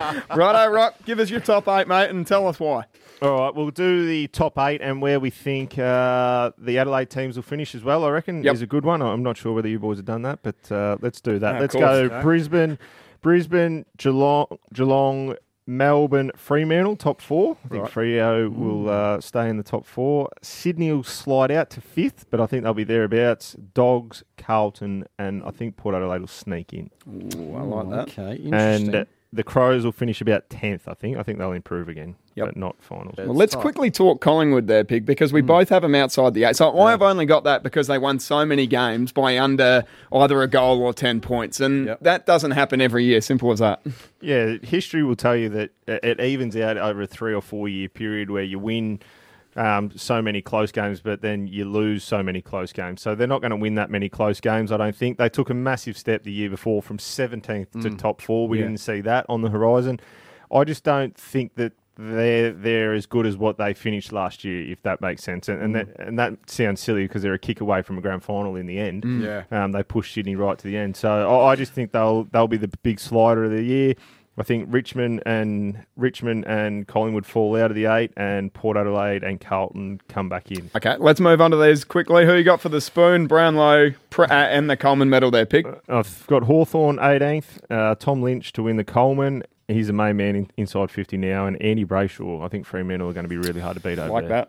Righto, Rock, give us your top 8, mate, and tell us why. All right, we'll do the top 8 and where we think the Adelaide teams will finish as well, I reckon, is a good one. I'm not sure whether you boys have done that, but let's do that. No, let's go Brisbane, Geelong, Melbourne, Fremantle, top 4. I think Freo will stay in the top 4. Sydney will slide out to 5th, but I think they'll be thereabouts. Dogs, Carlton, and I think Port Adelaide will sneak in. Ooh, I like that. Okay, interesting. And the Crows will finish about 10th, I think. I think they'll improve again, but not finals. Well, let's quickly talk Collingwood there, Pig, because we both have them outside the 8. So I have only got that because they won so many games by under either a goal or 10 points, and that doesn't happen every year, simple as that. Yeah, history will tell you that it evens out over a 3 or 4 year period where you win so many close games, but then you lose so many close games. So they're not going to win that many close games, I don't think. They took a massive step the year before from 17th to top 4. We didn't see that on the horizon. I just don't think that they're as good as what they finished last year, if that makes sense. And that sounds silly because they're a kick away from a grand final in the end. They pushed Sydney right to the end. So I just think they'll be the big slider of the year. I think Richmond and Collingwood fall out of the 8, and Port Adelaide and Carlton come back in. Okay, let's move on to these quickly. Who you got for the spoon? Brownlow and the Coleman medal there, Pig. I've got Hawthorn 18th, Tom Lynch to win the Coleman. He's the main man inside 50 now, and Andy Brayshaw. I think Fremantle are going to be really hard to beat over there. Like that.